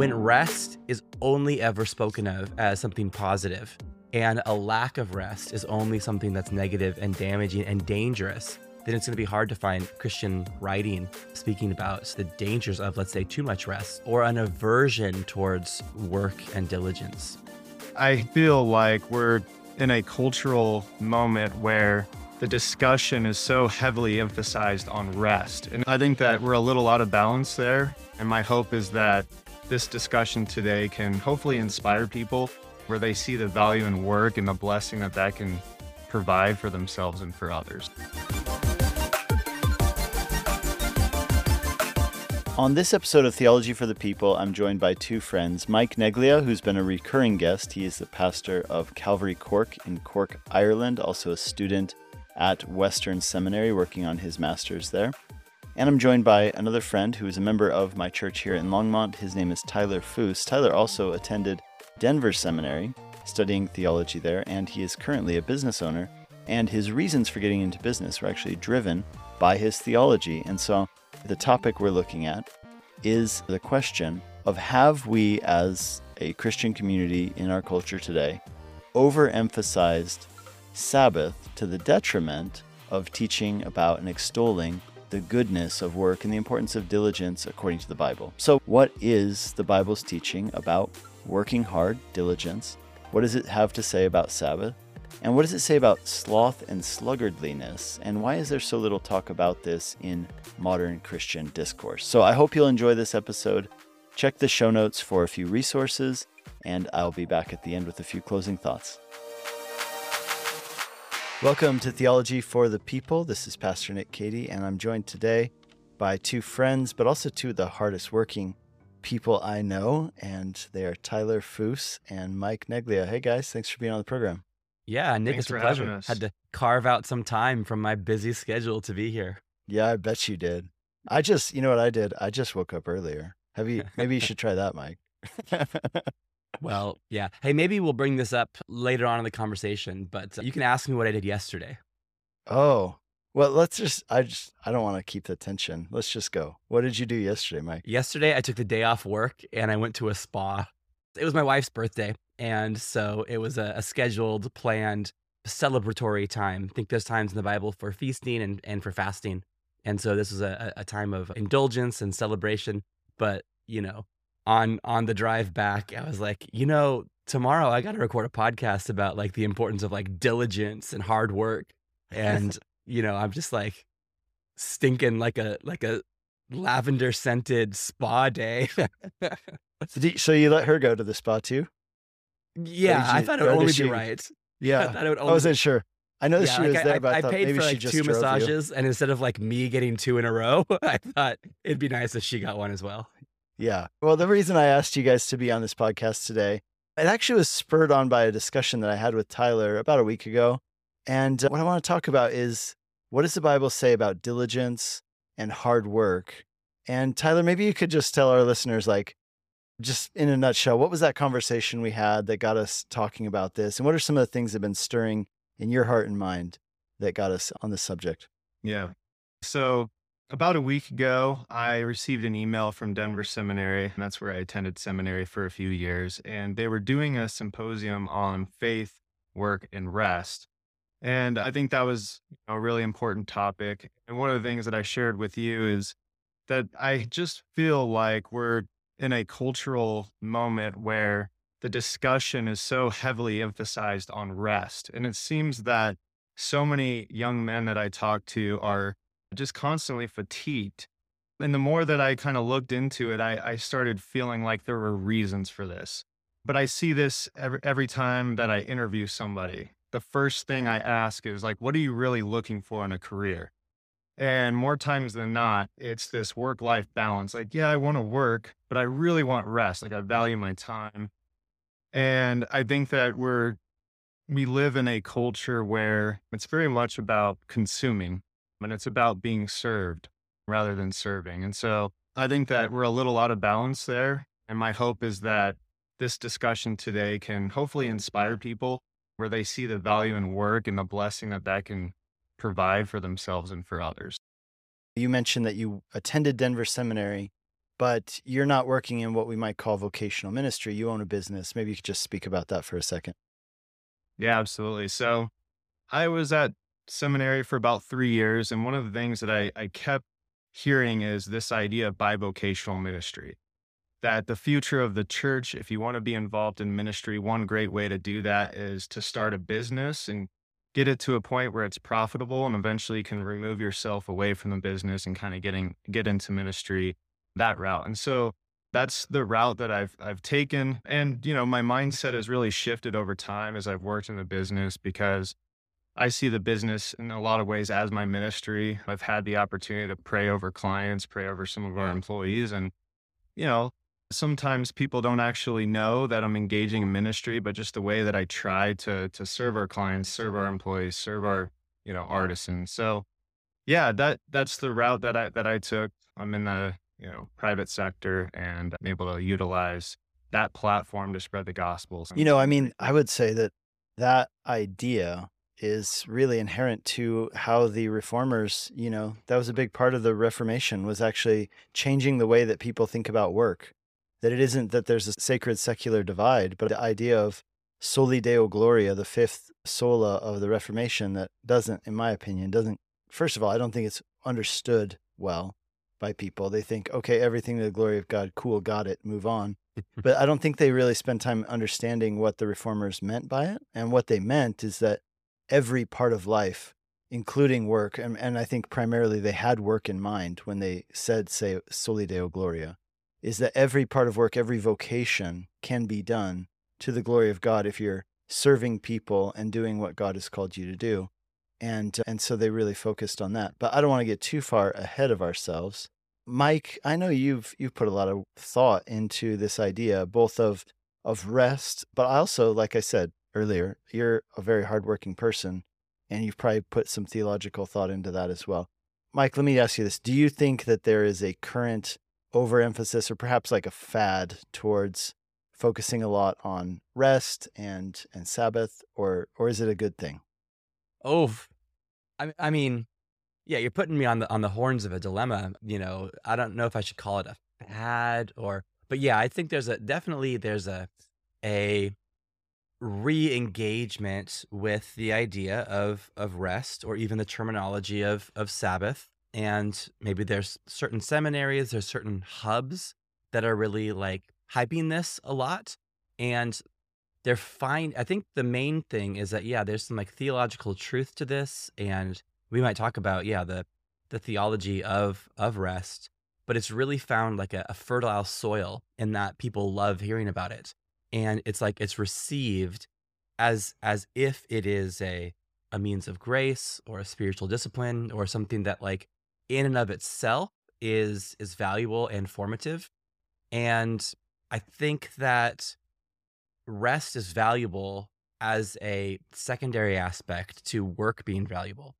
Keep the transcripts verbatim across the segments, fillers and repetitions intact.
when rest is only ever spoken of as something positive, and a lack of rest is only something that's negative and damaging and dangerous, then it's going to be hard to find Christian writing speaking about the dangers of, let's say, too much rest or an aversion towards work and diligence. I feel like we're in a cultural moment where the discussion is so heavily emphasized on rest. And I think that we're a little out of balance there. And my hope is that this discussion today can hopefully inspire people where they see the value in work and the blessing that that can provide for themselves and for others. On this episode of Theology for the People, I'm joined by two friends, Mike Neglia, who's been a recurring guest. He is the pastor of Calvary Cork in Cork, Ireland, also a student at Western Seminary working on his master's there. And I'm joined by another friend who is a member of my church here in Longmont. His name is Tyler Fuss. Tyler also attended Denver Seminary, studying theology there, and he is currently a business owner. And his reasons for getting into business were actually driven by his theology. And so the topic we're looking at is the question of, have we as a Christian community in our culture today overemphasized Sabbath to the detriment of teaching about and extolling the goodness of work and the importance of diligence according to the Bible? So what is the Bible's teaching about working hard, diligence? What does it have to say about Sabbath? And what does it say about sloth and sluggardliness? And why is there so little talk about this in modern Christian discourse? So I hope you'll enjoy this episode. Check the show notes for a few resources, and I'll be back at the end with a few closing thoughts. Welcome to Theology for the People. This is Pastor Nick Cady, and I'm joined today by two friends, but also two of the hardest working people I know, and they are Tyler Fuss and Mike Neglia. Hey guys, thanks for being on the program. Yeah, Nick, thanks, it's a pleasure. I had to carve out some time from my busy schedule to be here. Yeah, I bet you did. I just, you know what I did? I just woke up earlier. Have you? Maybe you should try that, Mike. Well, yeah. Hey, maybe we'll bring this up later on in the conversation, but you can ask me what I did yesterday. Oh, well, let's just, I just, I don't want to keep the tension. Let's just go. What did you do yesterday, Mike? Yesterday, I took the day off work and I went to a spa. It was my wife's birthday. And so it was a, a scheduled, planned, celebratory time. I think there's times in the Bible for feasting and, and for fasting. And so this was a, a time of indulgence and celebration. But, you know, on on the drive back, I was like, you know, tomorrow I got to record a podcast about like the importance of like diligence and hard work. And, you know, I'm just like stinking like a like a lavender scented spa day. So you let her go to the spa too? Yeah, you, I thought it would only she, be right. Yeah, I, thought it would only, I wasn't sure. I know that yeah, she was like there, I, but I, I thought paid maybe for like she just two massages, you. And instead of like me getting two in a row, I thought it'd be nice if she got one as well. Yeah. Well, the reason I asked you guys to be on this podcast today, it actually was spurred on by a discussion that I had with Tyler about a week ago. And what I want to talk about is, what does the Bible say about diligence and hard work? And Tyler, maybe you could just tell our listeners, like, just in a nutshell, what was that conversation we had that got us talking about this? And what are some of the things that have been stirring in your heart and mind that got us on this subject? Yeah. So about a week ago, I received an email from Denver Seminary, and that's where I attended seminary for a few years. And they were doing a symposium on faith, work, and rest. And I think that was a really important topic. And one of the things that I shared with you is that I just feel like we're in a cultural moment where the discussion is so heavily emphasized on rest. And it seems that so many young men that I talk to are just constantly fatigued. And the more that I kind of looked into it, I, I started feeling like there were reasons for this. But I see this every, every time that I interview somebody. The first thing I ask is like, what are you really looking for in a career? And more times than not, it's this work-life balance. Like, yeah, I want to work, but I really want rest. Like, I value my time. And I think that we're, we live in a culture where it's very much about consuming. And it's about being served rather than serving. And so I think that we're a little out of balance there. And my hope is that this discussion today can hopefully inspire people where they see the value in work and the blessing that that can provide for themselves and for others. You mentioned that you attended Denver Seminary, but you're not working in what we might call vocational ministry. You own a business. Maybe you could just speak about that for a second. Yeah, absolutely. So I was at seminary for about three years. And one of the things that I, I kept hearing is this idea of bivocational ministry, that the future of the church, if you want to be involved in ministry, one great way to do that is to start a business and get it to a point where it's profitable, and eventually you can remove yourself away from the business and kind of getting, get into ministry that route. And so that's the route that I've, I've taken. And, you know, my mindset has really shifted over time as I've worked in the business, because I see the business in a lot of ways as my ministry. I've had the opportunity to pray over clients, pray over some of our employees. And, you know, sometimes people don't actually know that I'm engaging in ministry, but just the way that I try to to serve our clients, serve our employees, serve our, you know, artisans. So yeah, that, that's the route that I, that I took. I'm in the, you know, private sector, and I'm able to utilize that platform to spread the gospel. You know, I mean, I would say that that idea is really inherent to how the reformers, you know, that was a big part of the Reformation, was actually changing the way that people think about work. That it isn't that there's a sacred secular divide, but the idea of soli deo gloria, the fifth sola of the Reformation, that doesn't, in my opinion, doesn't, first of all, I don't think it's understood well by people. They think, okay, everything to the glory of God, cool, got it, move on. But I don't think they really spend time understanding what the reformers meant by it. And what they meant is that every part of life, including work, and, and I think primarily they had work in mind when they said, say, soli deo gloria, is that every part of work, every vocation can be done to the glory of God if you're serving people and doing what God has called you to do. And and so they really focused on that. But I don't want to get too far ahead of ourselves. Mike, I know you've you've put a lot of thought into this idea, both of of rest, but I also, like I said earlier, you're a very hardworking person, and you've probably put some theological thought into that as well. Mike, let me ask you this. Do you think that there is a current overemphasis, or perhaps like a fad, towards focusing a lot on rest and and Sabbath, or or is it a good thing? Oh, I, I mean, yeah, you're putting me on the on the horns of a dilemma. You know, I don't know if I should call it a fad or, but yeah, I think there's a definitely there's a a re-engagement with the idea of of rest, or even the terminology of of Sabbath. And maybe there's certain seminaries, there's certain hubs that are really like hyping this a lot. And they're fine. I think the main thing is that, yeah, there's some like theological truth to this. And we might talk about, yeah, the, the theology of, of rest, but it's really found like a, a fertile soil in that people love hearing about it. And it's like, it's received as, as if it is a, a means of grace or a spiritual discipline or something that like, in and of itself is is valuable and formative. And I think that rest is valuable as a secondary aspect to work being valuable.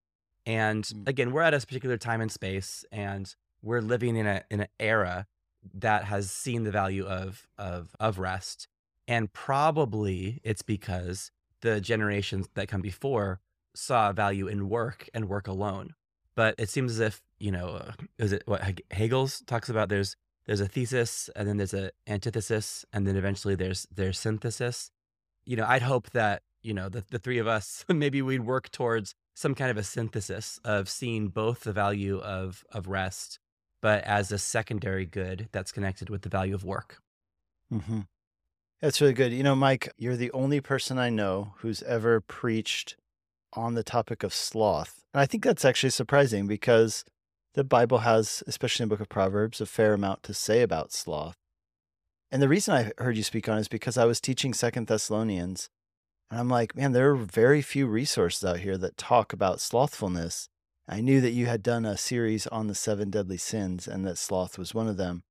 And again, we're at a particular time and space, and we're living in a in an era that has seen the value of of of rest. And probably it's because the generations that come before saw value in work and work alone. But it seems as if, you know, is it what Hegel's talks about? There's there's a thesis, and then there's an antithesis, and then eventually there's there's synthesis. You know, I'd hope that, you know, the, the three of us, maybe we'd work towards some kind of a synthesis of seeing both the value of of rest, but as a secondary good that's connected with the value of work. Mm-hmm. That's really good. You know, Mike, you're the only person I know who's ever preached on the topic of sloth. And I think that's actually surprising, because the Bible has, especially in the book of Proverbs, a fair amount to say about sloth. And the reason I heard you speak on it is because I was teaching Second Thessalonians, and I'm like, man, there are very few resources out here that talk about slothfulness. I knew that you had done a series on the seven deadly sins, and that sloth was one of them.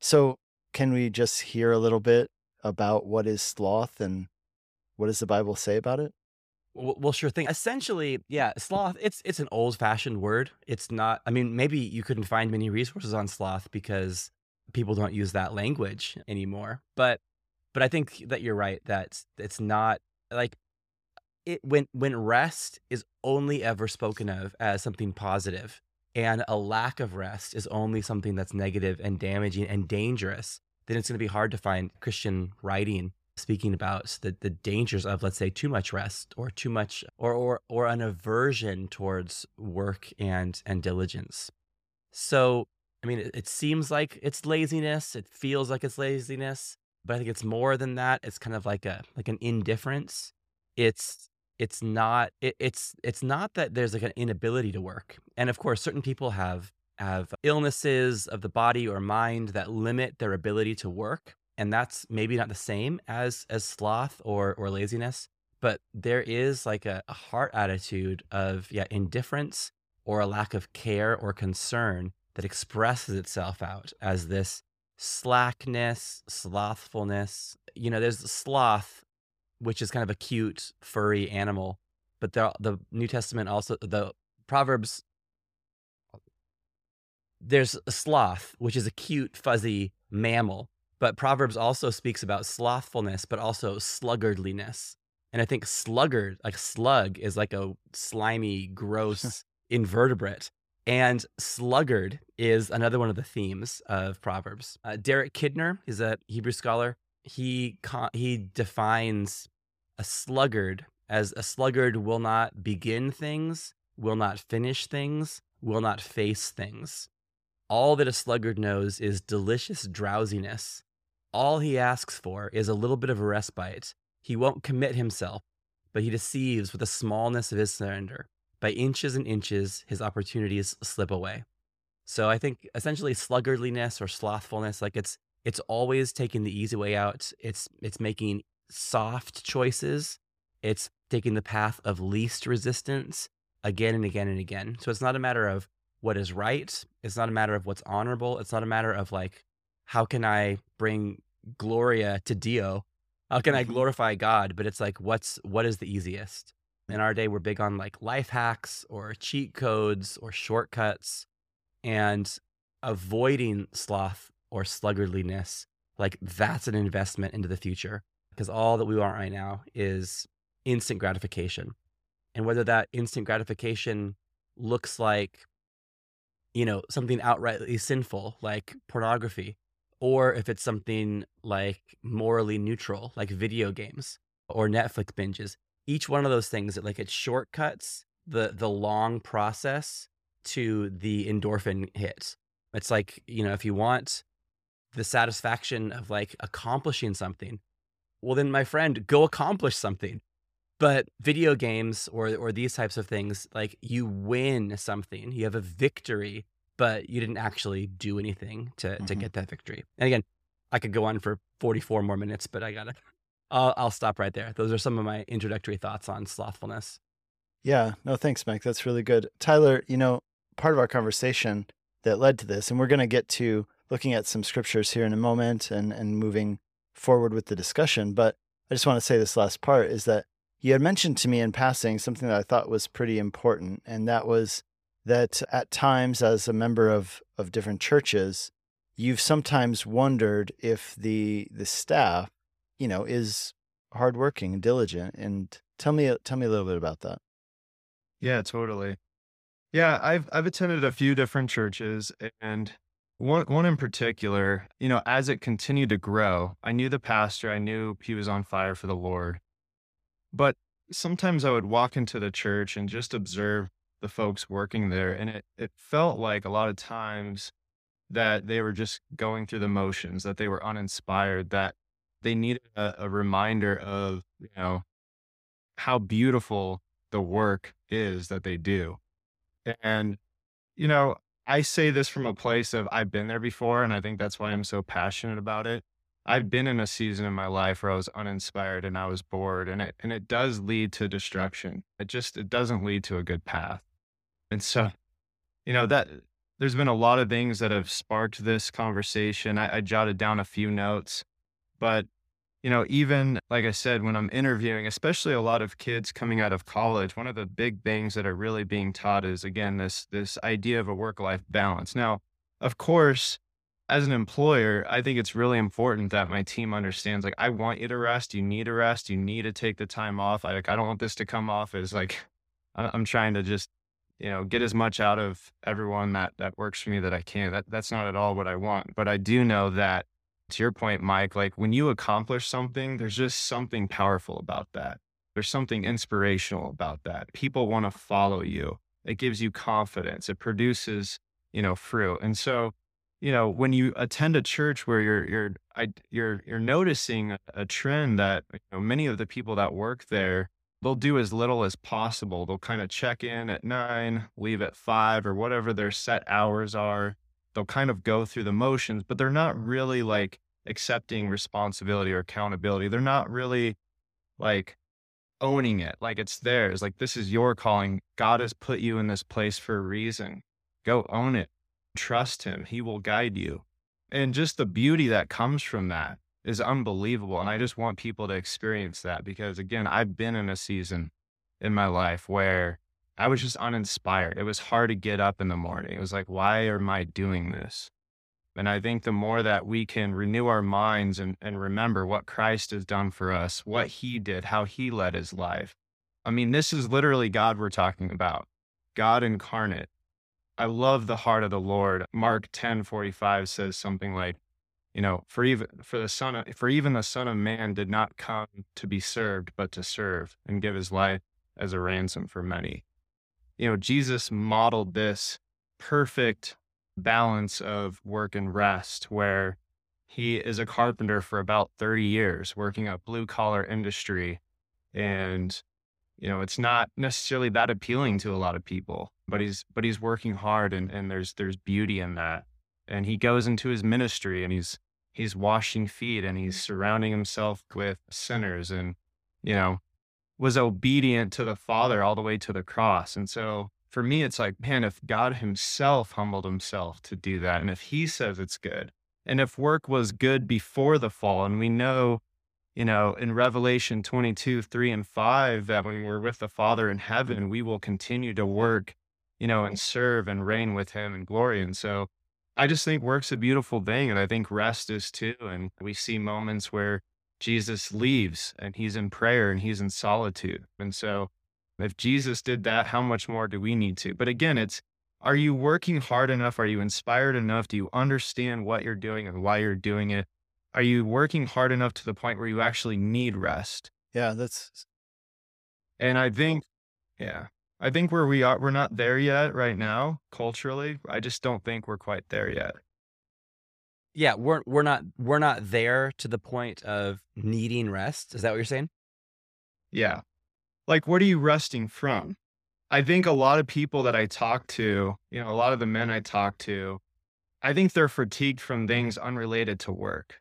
So can we just hear a little bit about what is sloth, and what does the Bible say about it? Well, sure thing. Essentially, yeah, sloth, it's it's an old-fashioned word. It's not, I mean, maybe you couldn't find many resources on sloth because people don't use that language anymore. But but I think that you're right, that it's not, like, it when when rest is only ever spoken of as something positive, And a lack of rest is only something that's negative and damaging and dangerous. Then it's going to be hard to find Christian writing speaking about the, the dangers of, let's say, too much rest or too much or, or, or an aversion towards work and, and diligence. So, I mean, it, it seems like it's laziness. It feels like it's laziness, but I think it's more than that. It's kind of like a, like an indifference. It's, it's not, it, it's, it's not that there's like an inability to work. And of course, certain people have, have illnesses of the body or mind that limit their ability to work. And that's maybe not the same as, as sloth or, or laziness, but there is like a, a heart attitude of yeah, indifference or a lack of care or concern that expresses itself out as this slackness, slothfulness. You know, there's the sloth, which is kind of a cute, furry animal, but the, the New Testament also, the Proverbs, there's a sloth, which is a cute, fuzzy mammal. But Proverbs also speaks about slothfulness, but also sluggardliness. And I think sluggard, like slug, is like a slimy, gross invertebrate. And sluggard is another one of the themes of Proverbs. Uh, Derek Kidner is a Hebrew scholar. He, he defines a sluggard as a sluggard will not begin things, will not finish things, will not face things. All that a sluggard knows is delicious drowsiness. All he asks for is a little bit of a respite. He won't commit himself, but he deceives with the smallness of his surrender. By inches and inches, his opportunities slip away. So I think essentially sluggardliness or slothfulness, like it's it's always taking the easy way out. It's it's making soft choices. It's taking the path of least resistance again and again and again. So it's not a matter of what is right. It's not a matter of what's honorable. It's not a matter of like, how can I bring Gloria to Dio? How can I glorify God? But it's like, what's, what is the easiest? In our day, we're big on like life hacks or cheat codes or shortcuts, and avoiding sloth or sluggardliness. Like that's an investment into the future, because all that we want right now is instant gratification. And whether that instant gratification looks like, you know, something outrightly sinful like pornography, or if it's something like morally neutral, like video games or Netflix binges, each one of those things that like it shortcuts the, the long process to the endorphin hit. It's like, you know, if you want the satisfaction of like accomplishing something, well then my friend, go accomplish something. But video games or or these types of things, like you win something, you have a victory, but you didn't actually do anything to mm-hmm. to get that victory. And again, I could go on for forty-four more minutes, but I gotta, I'll, I'll stop right there. Those are some of my introductory thoughts on slothfulness. Yeah, no, thanks, Mike. That's really good. Tyler, you know, part of our conversation that led to this, and we're going to get to looking at some scriptures here in a moment and, and moving forward with the discussion. But I just want to say this last part is that you had mentioned to me in passing something that I thought was pretty important, and that was that at times as a member of, of different churches, you've sometimes wondered if the the staff, you know, is hardworking and diligent. And tell me tell me a little bit about that. Yeah, totally. Yeah, I've I've attended a few different churches, and one one in particular, you know, as it continued to grow, I knew the pastor, I knew he was on fire for the Lord. But sometimes I would walk into the church and just observe the folks working there. And it, it felt like a lot of times that they were just going through the motions, that they were uninspired, that they needed a, a reminder of, you know, how beautiful the work is that they do. And, you know, I say this from a place of I've been there before, and I think that's why I'm so passionate about it. I've been in a season in my life where I was uninspired and I was bored, and it, and it does lead to destruction. It just, it doesn't lead to a good path. And so, you know, that there's been a lot of things that have sparked this conversation. I, I jotted down a few notes, but, you know, even like I said, when I'm interviewing, especially a lot of kids coming out of college, one of the big things that are really being taught is, again, this, this idea of a work-life balance. Now, of course, as an employer, I think it's really important that my team understands, like, I want you to rest. You need to rest. You need to take the time off. I, like, I don't want this to come off as like, I'm trying to just you know, get as much out of everyone that, that works for me that I can. That, that's not at all what I want. But I do know that, to your point, Mike, like when you accomplish something, there's just something powerful about that. There's something inspirational about that. People want to follow you. It gives you confidence. It produces, you know, fruit. And so, you know, when you attend a church where you're, you're, I, you're, you're noticing a trend that, you know, many of the people that work there, they'll do as little as possible. They'll kind of check in at nine, leave at five, or whatever their set hours are. They'll kind of go through the motions, but they're not really like accepting responsibility or accountability. They're not really like owning it. Like it's theirs. Like this is your calling. God has put you in this place for a reason. Go own it. Trust him. He will guide you. And just the beauty that comes from that is unbelievable. And I just want people to experience that, because again, I've been in a season in my life where I was just uninspired. It was hard to get up in the morning. It was like, why am I doing this? And I think the more that we can renew our minds and, and remember what Christ has done for us, what he did, how he led his life. I mean, this is literally God we're talking about, God incarnate. I love the heart of the Lord. Mark ten forty-five says something like, you know, for even for the son of, for even the Son of Man did not come to be served, but to serve and give his life as a ransom for many. You know, Jesus modeled this perfect balance of work and rest, where he is a carpenter for about thirty years, working a blue collar industry. And, you know, it's not necessarily that appealing to a lot of people, but he's, but he's working hard, and, and there's, there's beauty in that. And he goes into his ministry and he's, he's washing feet and he's surrounding himself with sinners and, you know, was obedient to the Father all the way to the cross. And so for me, it's like, man, if God himself humbled himself to do that, and if he says it's good, and if work was good before the fall, and we know, you know, in Revelation twenty-two, three and five, that when we're with the Father in heaven, we will continue to work, you know, and serve and reign with him in glory. And so I just think work's a beautiful thing. And I think rest is too. And we see moments where Jesus leaves and he's in prayer and he's in solitude. And so if Jesus did that, how much more do we need to? But again, it's, are you working hard enough? Are you inspired enough? Do you understand what you're doing and why you're doing it? Are you working hard enough to the point where you actually need rest? Yeah, that's. And I think, yeah, I think where we are, we're not there yet right now, culturally. I just don't think we're quite there yet. Yeah, we're we're not we're not there to the point of needing rest. Is that what you're saying? Yeah. Like, what are you resting from? I think a lot of people that I talk to, you know, a lot of the men I talk to, I think they're fatigued from things unrelated to work.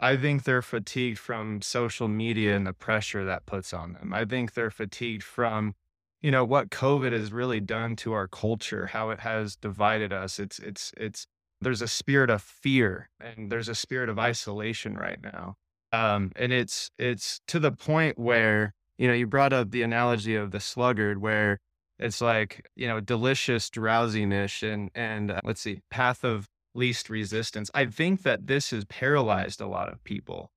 I think they're fatigued from social media and the pressure that puts on them. I think they're fatigued from, you know, what COVID has really done to our culture, how it has divided us. It's it's it's there's a spirit of fear and there's a spirit of isolation right now. Um, and it's, it's to the point where, you know, you brought up the analogy of the sluggard, where it's like, you know, delicious drowsiness and, and uh, let's see, path of least resistance. I think that this has paralyzed a lot of people,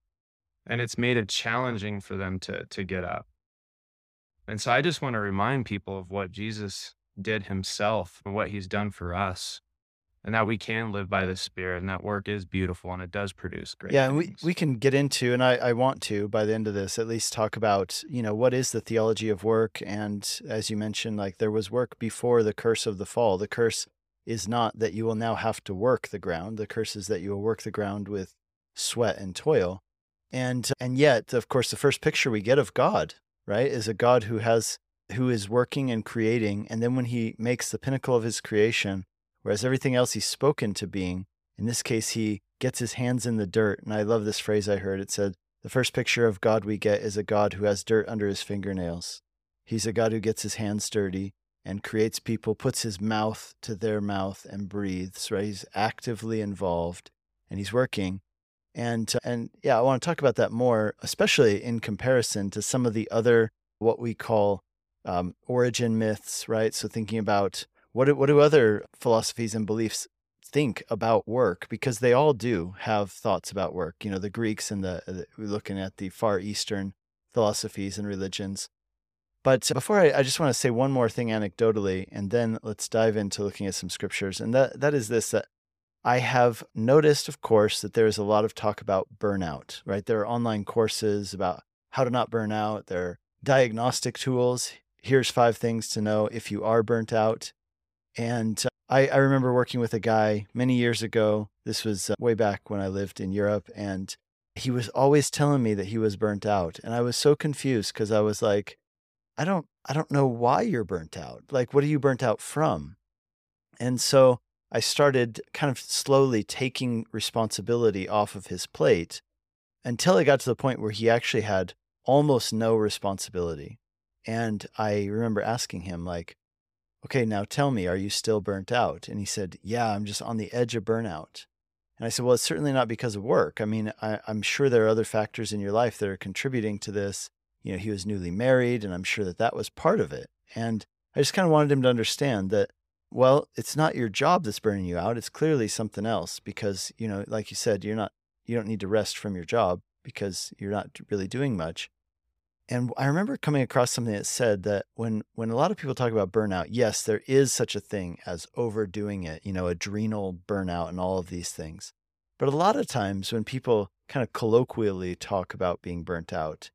and it's made it challenging for them to, to get up. And so I just want to remind people of what Jesus did himself and what he's done for us, and that we can live by the Spirit, and that work is beautiful and it does produce great Yeah, and we, we can get into, and I, I want to, by the end of this, at least talk about, you know, what is the theology of work? And as you mentioned, like there was work before the curse of the fall. The curse is not that you will now have to work the ground. The curse is that you will work the ground with sweat and toil. And, and yet, of course, the first picture we get of God, right, is a God who has, who is working and creating. And then when he makes the pinnacle of his creation, whereas everything else he's spoken to being, in this case, he gets his hands in the dirt. And I love this phrase I heard. It said, the first picture of God we get is a God who has dirt under his fingernails. He's a God who gets his hands dirty and creates people, puts his mouth to their mouth and breathes, right? He's actively involved and he's working. And, and yeah, I want to talk about that more, especially in comparison to some of the other, what we call um, origin myths, right? So thinking about What do, what do other philosophies and beliefs think about work? Because they all do have thoughts about work. You know, the Greeks and the, the we're looking at the Far Eastern philosophies and religions. But before I, I just want to say one more thing anecdotally, and then let's dive into looking at some scriptures. And that that is this, that I have noticed, of course, that there is a lot of talk about burnout, right? There are online courses about how to not burn out. There are diagnostic tools. Here's five things to know if you are burnt out. And I, I remember working with a guy many years ago. This was way back when I lived in Europe. And he was always telling me that he was burnt out. And I was so confused because I was like, I don't, I don't know why you're burnt out. Like, what are you burnt out from? And so I started kind of slowly taking responsibility off of his plate until I got to the point where he actually had almost no responsibility. And I remember asking him, like, okay, now tell me, are you still burnt out? And he said, yeah, I'm just on the edge of burnout. And I said, well, it's certainly not because of work. I mean, I, I'm sure there are other factors in your life that are contributing to this. You know, he was newly married, and I'm sure that that was part of it. And I just kind of wanted him to understand that, well, it's not your job that's burning you out. It's clearly something else because, you know, like you said, you're not, you don't need to rest from your job because you're not really doing much. And I remember coming across something that said that when, when a lot of people talk about burnout, yes, there is such a thing as overdoing it, you know, adrenal burnout and all of these things. But a lot of times when people kind of colloquially talk about being burnt out,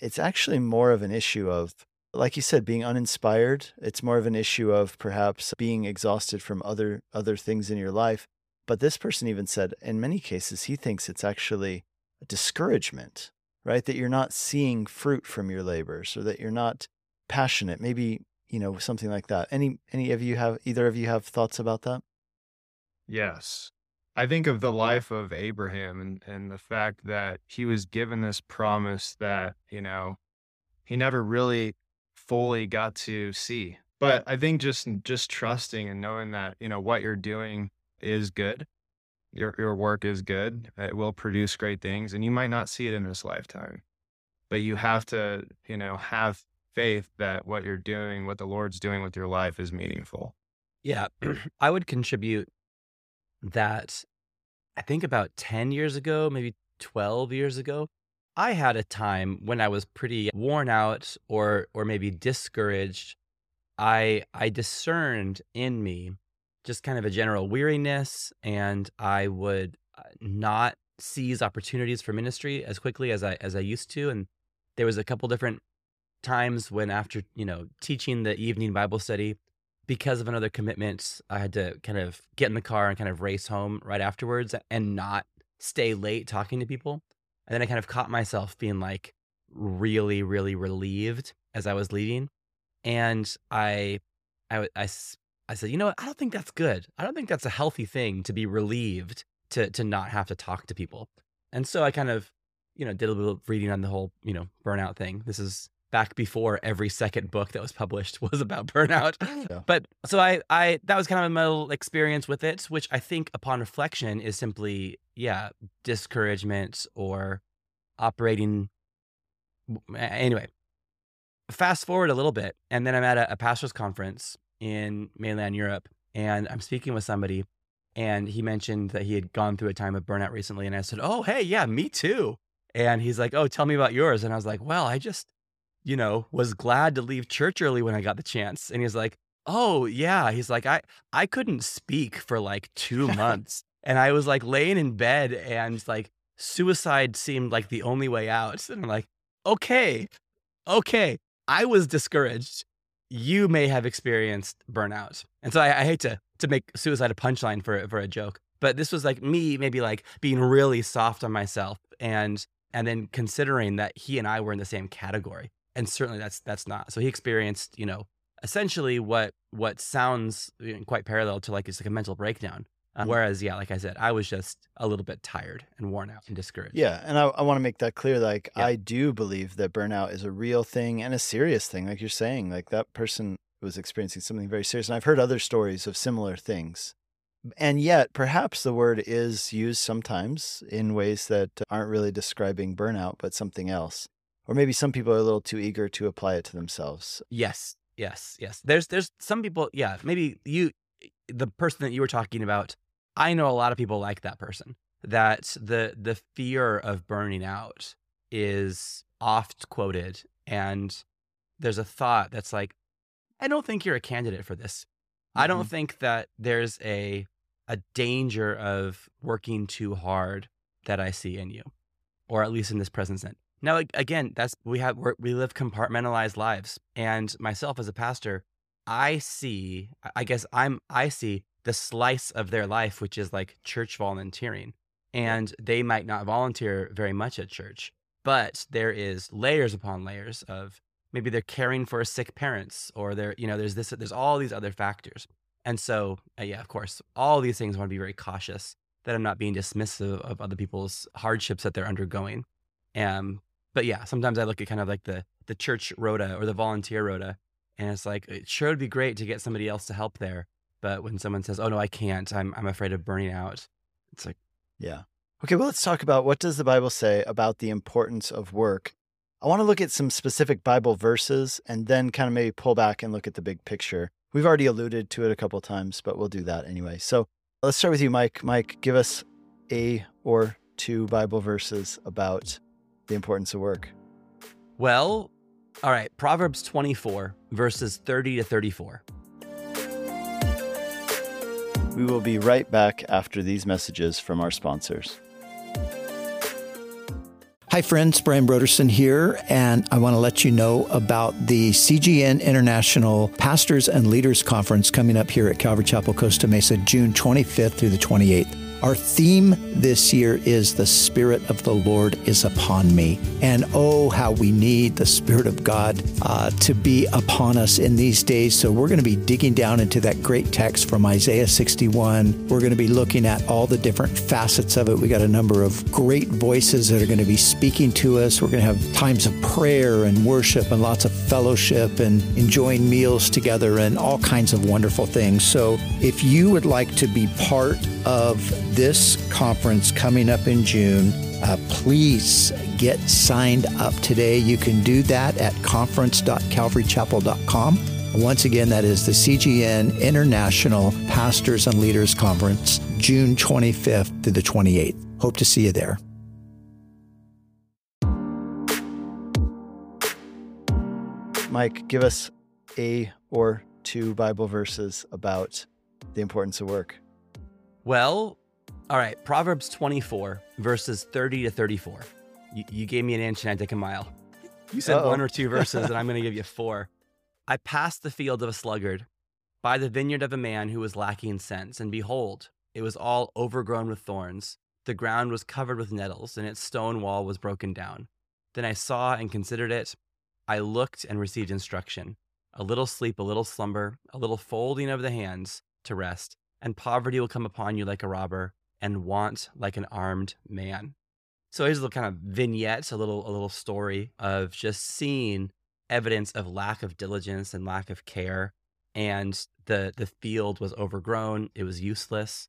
it's actually more of an issue of, like you said, being uninspired. It's more of an issue of perhaps being exhausted from other other things in your life. But this person even said, in many cases, he thinks it's actually a discouragement, right? That you're not seeing fruit from your labors, or that you're not passionate. Maybe, you know, something like that. Any any of you have either of you have thoughts about that? Yes, I think of the life of Abraham and and the fact that he was given this promise that, you know, he never really fully got to see. But I think just just trusting and knowing that, you know, what you're doing is good, your your work is good, it will produce great things, and you might not see it in this lifetime, but you have to, you know, have faith that what you're doing, what the Lord's doing with your life, is meaningful. Yeah, I would contribute that. I think about ten years ago, maybe twelve years ago, I had a time when I was pretty worn out or or maybe discouraged. I I discerned in me just kind of a general weariness, and I would not seize opportunities for ministry as quickly as I as I used to. And there was a couple different times when, after, you know, teaching the evening Bible study, because of another commitment, I had to kind of get in the car and kind of race home right afterwards and not stay late talking to people. And then I kind of caught myself being like really, really relieved as I was leaving. And I, I, I, I said, you know what? I don't think that's good. I don't think that's a healthy thing, to be relieved, to to not have to talk to people. And so I kind of, you know, did a little reading on the whole, you know, burnout thing. This is back before every second book that was published was about burnout. Yeah. But so I, I, that was kind of my little experience with it, which I think upon reflection is simply, yeah, discouragement or operating. Anyway, fast forward a little bit, and then I'm at a, a pastor's conference in mainland Europe, and I'm speaking with somebody, and he mentioned that he had gone through a time of burnout recently, and I said, oh, hey, yeah, me too. And he's like, oh, tell me about yours. And I was like, well, I just, you know, was glad to leave church early when I got the chance. And he's like, oh, yeah. He's like, I, I couldn't speak for like two months. And I was like laying in bed, and like suicide seemed like the only way out. And I'm like, okay, okay. I was discouraged. You may have experienced burnout. And so I, I hate to to make suicide a punchline for for a joke, but this was like me maybe like being really soft on myself, and and then considering that he and I were in the same category. And certainly that's that's not. So he experienced, you know, essentially what what sounds quite parallel to like it's like a mental breakdown. Um, Whereas, yeah, like I said, I was just a little bit tired and worn out and discouraged. Yeah. And I, I want to make that clear. Like, yeah. I do believe that burnout is a real thing and a serious thing. Like you're saying, like that person was experiencing something very serious. And I've heard other stories of similar things. And yet, perhaps the word is used sometimes in ways that aren't really describing burnout, but something else. Or maybe some people are a little too eager to apply it to themselves. Yes. Yes. Yes. There's, there's some people, yeah, maybe you, the person that you were talking about, I know a lot of people like that person, that the the fear of burning out is oft quoted and there's a thought that's like, I don't think you're a candidate for this. Mm-hmm. I don't think that there's a a danger of working too hard that I see in you, or at least in this present sense. Now, again, that's we have we're, we live compartmentalized lives, and myself as a pastor, I see. I guess I'm I see the slice of their life, which is like church volunteering, and they might not volunteer very much at church, but there is layers upon layers of maybe they're caring for sick parents, or they're you know there's this there's all these other factors, and so uh, yeah, of course, all these things I want to be very cautious that I'm not being dismissive of other people's hardships that they're undergoing. Um, but yeah, sometimes I look at kind of like the the church rota or the volunteer rota, and it's like, it sure would be great to get somebody else to help there. But when someone says, oh, no, I can't, I'm I'm afraid of burning out. It's like, yeah. Okay, well, let's talk about what does the Bible say about the importance of work? I want to look at some specific Bible verses and then kind of maybe pull back and look at the big picture. We've already alluded to it a couple of times, but we'll do that anyway. So let's start with you, Mike. Mike, give us a or two Bible verses about the importance of work. Well, all right. Proverbs twenty-four, verses thirty to thirty-four. We will be right back after these messages from our sponsors. Hi, friends. Brian Broderson here, and I want to let you know about the C G N International Pastors and Leaders Conference coming up here at Calvary Chapel, Costa Mesa, June twenty-fifth through the twenty-eighth. Our theme this year is The Spirit of the Lord is Upon Me. And oh, how we need the Spirit of God uh, to be upon us in these days. So we're going to be digging down into that great text from Isaiah sixty-one. We're going to be looking at all the different facets of it. We got a number of great voices that are going to be speaking speaking to us. We're going to have times of prayer and worship and lots of fellowship and enjoying meals together and all kinds of wonderful things. So if you would like to be part of this conference coming up in June, uh, please get signed up today. You can do that at conference dot calvary chapel dot com. Once again, that is the C G N International Pastors and Leaders Conference, June twenty-fifth through the twenty-eighth. Hope to see you there. Mike, give us a or two Bible verses about the importance of work. Well, all right. Proverbs twenty-four, verses thirty to thirty-four. You, you gave me an inch and I take a mile. You said Uh-oh. one or two verses and I'm going to give you four. I passed the field of a sluggard, by the vineyard of a man who was lacking sense. And behold, it was all overgrown with thorns. The ground was covered with nettles and its stone wall was broken down. Then I saw and considered it. I looked and received instruction, a little sleep, a little slumber, a little folding of the hands to rest, and poverty will come upon you like a robber, and want like an armed man. So here's a little kind of vignette, a little a little story of just seeing evidence of lack of diligence and lack of care, and the the field was overgrown, it was useless,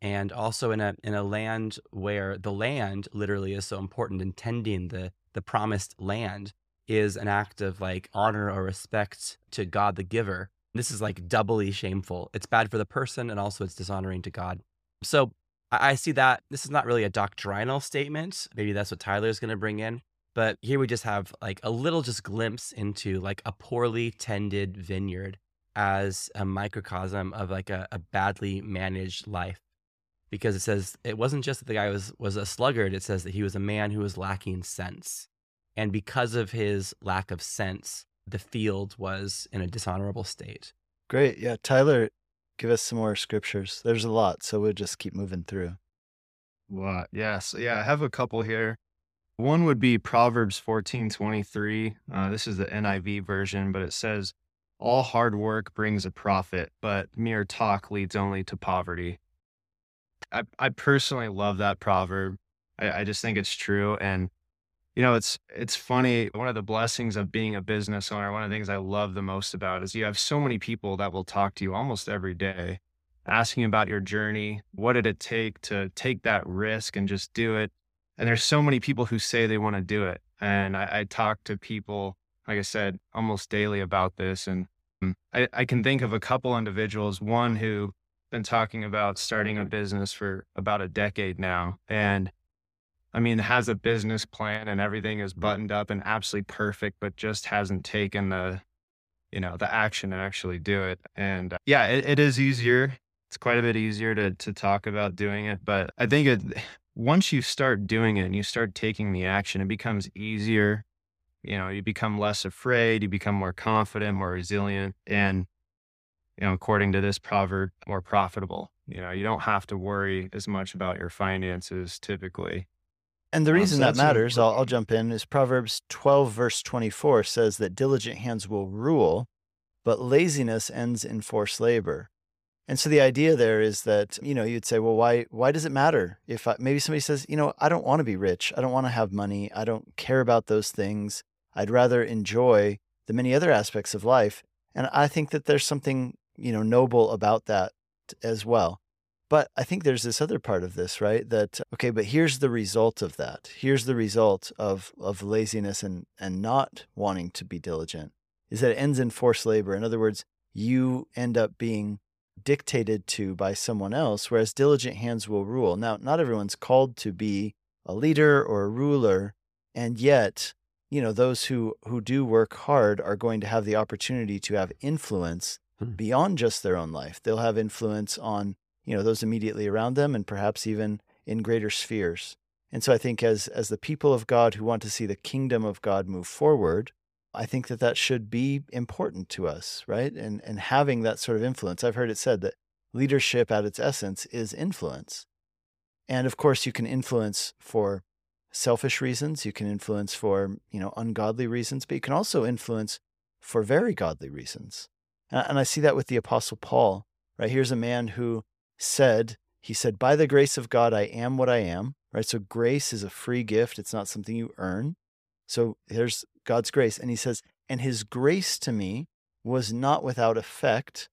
and also in a in a land where the land literally is so important, in tending the the promised land is an act of like honor or respect to God the giver. This is like doubly shameful. It's bad for the person and also it's dishonoring to God. So I see that this is not really a doctrinal statement. Maybe that's what Tyler's going to bring in. But here we just have like a little just glimpse into like a poorly tended vineyard as a microcosm of like a, a badly managed life. Because it says it wasn't just that the guy was, was a sluggard. It says that he was a man who was lacking sense. And because of his lack of sense, the field was in a dishonorable state. Great. Yeah. Tyler, give us some more scriptures. There's a lot, so we'll just keep moving through. What? Yes. Yeah. I have a couple here. One would be Proverbs fourteen twenty-three. Uh, this is the N I V version, but it says, all hard work brings a profit, but mere talk leads only to poverty. I, I personally love that proverb. I, I just think it's true. And you know, it's it's funny, one of the blessings of being a business owner, one of the things I love the most about is you have so many people that will talk to you almost every day, asking about your journey. What did it take to take that risk and just do it? And there's so many people who say they want to do it. And I, I talk to people, like I said, almost daily about this. And I, I can think of a couple individuals, one who been talking about starting a business for about a decade now. And I mean, has a business plan and everything is buttoned up and absolutely perfect, but just hasn't taken the, you know, the action to actually do it. And uh, yeah, it, it is easier. It's quite a bit easier to to talk about doing it. But I think it, once you start doing it and you start taking the action, it becomes easier. You know, you become less afraid, you become more confident, more resilient, and, you know, according to this proverb, more profitable. You know, you don't have to worry as much about your finances typically. And the reason um, so that matters, I'll, I'll jump in, is Proverbs twelve, verse twenty-four says that diligent hands will rule, but laziness ends in forced labor. And so the idea there is that, you know, you'd say, well, why why does it matter? If I, maybe somebody says, you know, I don't want to be rich. I don't want to have money. I don't care about those things. I'd rather enjoy the many other aspects of life. And I think that there's something, you know, noble about that as well. But I think there's this other part of this, right? That, okay, but here's the result of that. Here's the result of, of laziness and, and not wanting to be diligent, is that it ends in forced labor. In other words, you end up being dictated to by someone else, whereas diligent hands will rule. Now, not everyone's called to be a leader or a ruler, and yet, you know, those who, who do work hard are going to have the opportunity to have influence hmm. beyond just their own life. They'll have influence on, you know, those immediately around them and perhaps even in greater spheres. And so I think as as the people of God who want to see the kingdom of God move forward, I think that that should be important to us, right? And and having that sort of influence. I've heard it said that leadership at its essence is influence. And of course, you can influence for selfish reasons, you can influence for, you know, ungodly reasons, but you can also influence for very godly reasons. And, and I see that with the Apostle Paul, right? Here's a man who said, he said, by the grace of God, I am what I am, right? So grace is a free gift. It's not something you earn. So here's God's grace. And he says, and his grace to me was not without effect,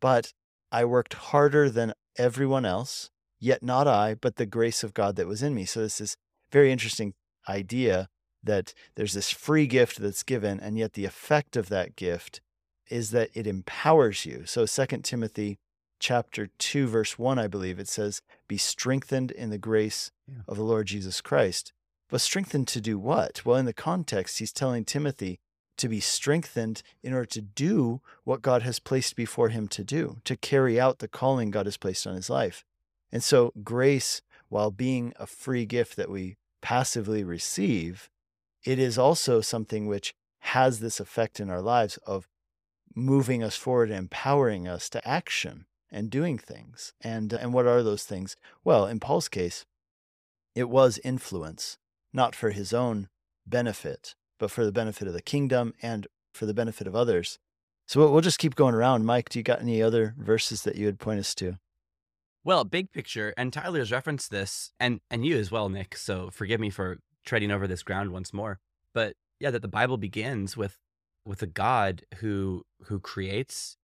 but I worked harder than everyone else, yet not I, but the grace of God that was in me. So this is very interesting idea that there's this free gift that's given, and yet the effect of that gift is that it empowers you. So Second Timothy chapter two, verse one, I believe it says, be strengthened in the grace yeah. of the Lord Jesus Christ. But strengthened to do what? Well, in the context, he's telling Timothy to be strengthened in order to do what God has placed before him to do, to carry out the calling God has placed on his life. And so grace, while being a free gift that we passively receive, it is also something which has this effect in our lives of moving us forward and empowering us to action and doing things. And and what are those things? Well, in Paul's case, it was influence, not for his own benefit, but for the benefit of the kingdom and for the benefit of others. So we'll, we'll just keep going around. Mike, do you got any other verses that you would point us to? Well, big picture, and Tyler's referenced this, and, and you as well, Nick, so forgive me for treading over this ground once more. But yeah, that the Bible begins with with a God who who creates,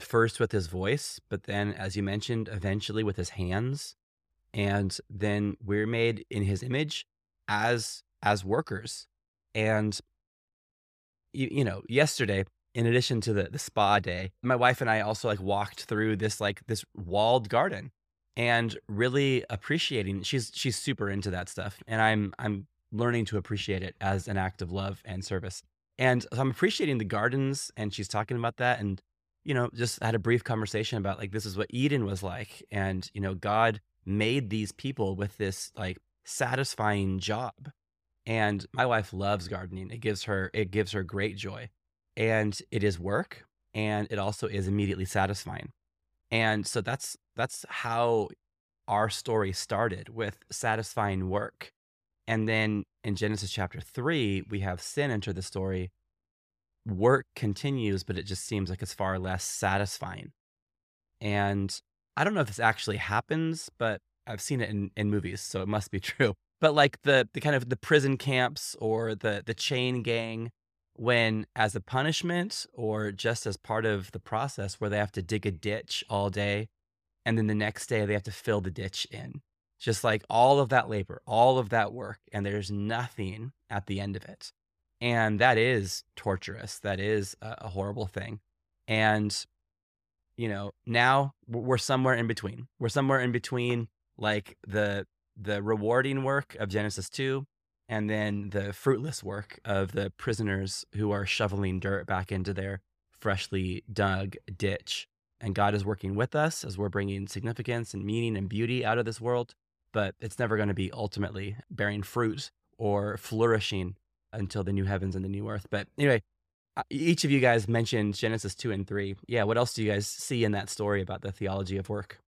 first with his voice, but then, as you mentioned, eventually with his hands. And then we're made in his image as as workers. And, you, you know, yesterday, in addition to the, the spa day, my wife and I also like walked through this like this walled garden and really appreciating. She's she's super into that stuff. And I'm I'm learning to appreciate it as an act of love and service. And so I'm appreciating the gardens, and she's talking about that, and you know, just had a brief conversation about like, this is what Eden was like. And, you know, God made these people with this like satisfying job. And my wife loves gardening. It gives her, it gives her great joy, and it is work, and it also is immediately satisfying. And so that's, that's how our story started, with satisfying work. And then in Genesis chapter three, we have sin enter the story. Work continues, but it just seems like it's far less satisfying. And I don't know if this actually happens, but I've seen it in, in movies, so it must be true. But like the the kind of the prison camps or the the chain gang, when as a punishment or just as part of the process where they have to dig a ditch all day, and then the next day they have to fill the ditch in. Just like all of that labor, all of that work, and there's nothing at the end of it. And that is torturous. That is a horrible thing. And, you know, now we're somewhere in between. We're somewhere in between like the the rewarding work of Genesis two, and then the fruitless work of the prisoners who are shoveling dirt back into their freshly dug ditch. And God is working with us as we're bringing significance and meaning and beauty out of this world, but it's never going to be ultimately bearing fruit or flourishing until the new heavens and the new earth. But anyway, each of you guys mentioned Genesis two and three. Yeah, what else do you guys see in that story about the theology of work?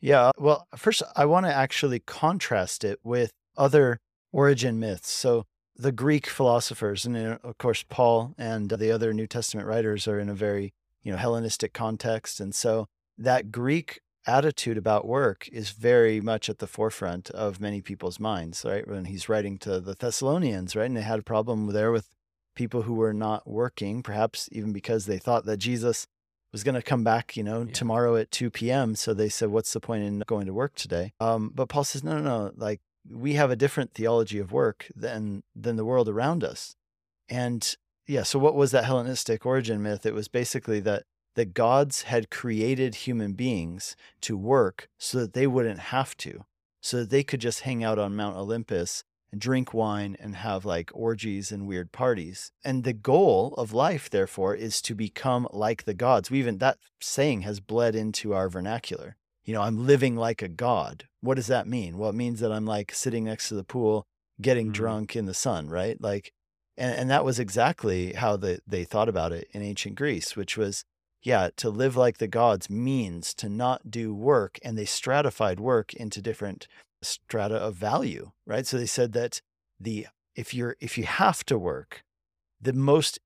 Yeah, well, first, I want to actually contrast it with other origin myths. So the Greek philosophers, and of course, Paul and the other New Testament writers are in a very, you know, Hellenistic context. And so that Greek attitude about work is very much at the forefront of many people's minds, right? When he's writing to the Thessalonians, right? And they had a problem there with people who were not working, perhaps even because they thought that Jesus was going to come back, you know, yeah. tomorrow at two p m So they said, what's the point in going to work today? Um, but Paul says, no, no, no, like we have a different theology of work than, than the world around us. And yeah, so what was that Hellenistic origin myth? It was basically that the gods had created human beings to work so that they wouldn't have to, so that they could just hang out on Mount Olympus and drink wine and have like orgies and weird parties. And the goal of life, therefore, is to become like the gods. We even, that saying has bled into our vernacular. You know, I'm living like a god. What does that mean? Well, it means that I'm like sitting next to the pool, getting mm-hmm. drunk in the sun, right? Like, and, and that was exactly how the, they thought about it in ancient Greece, which was, yeah, to live like the gods means to not do work. And they stratified work into different strata of value, right? So they said that the if you're if you have to work, the most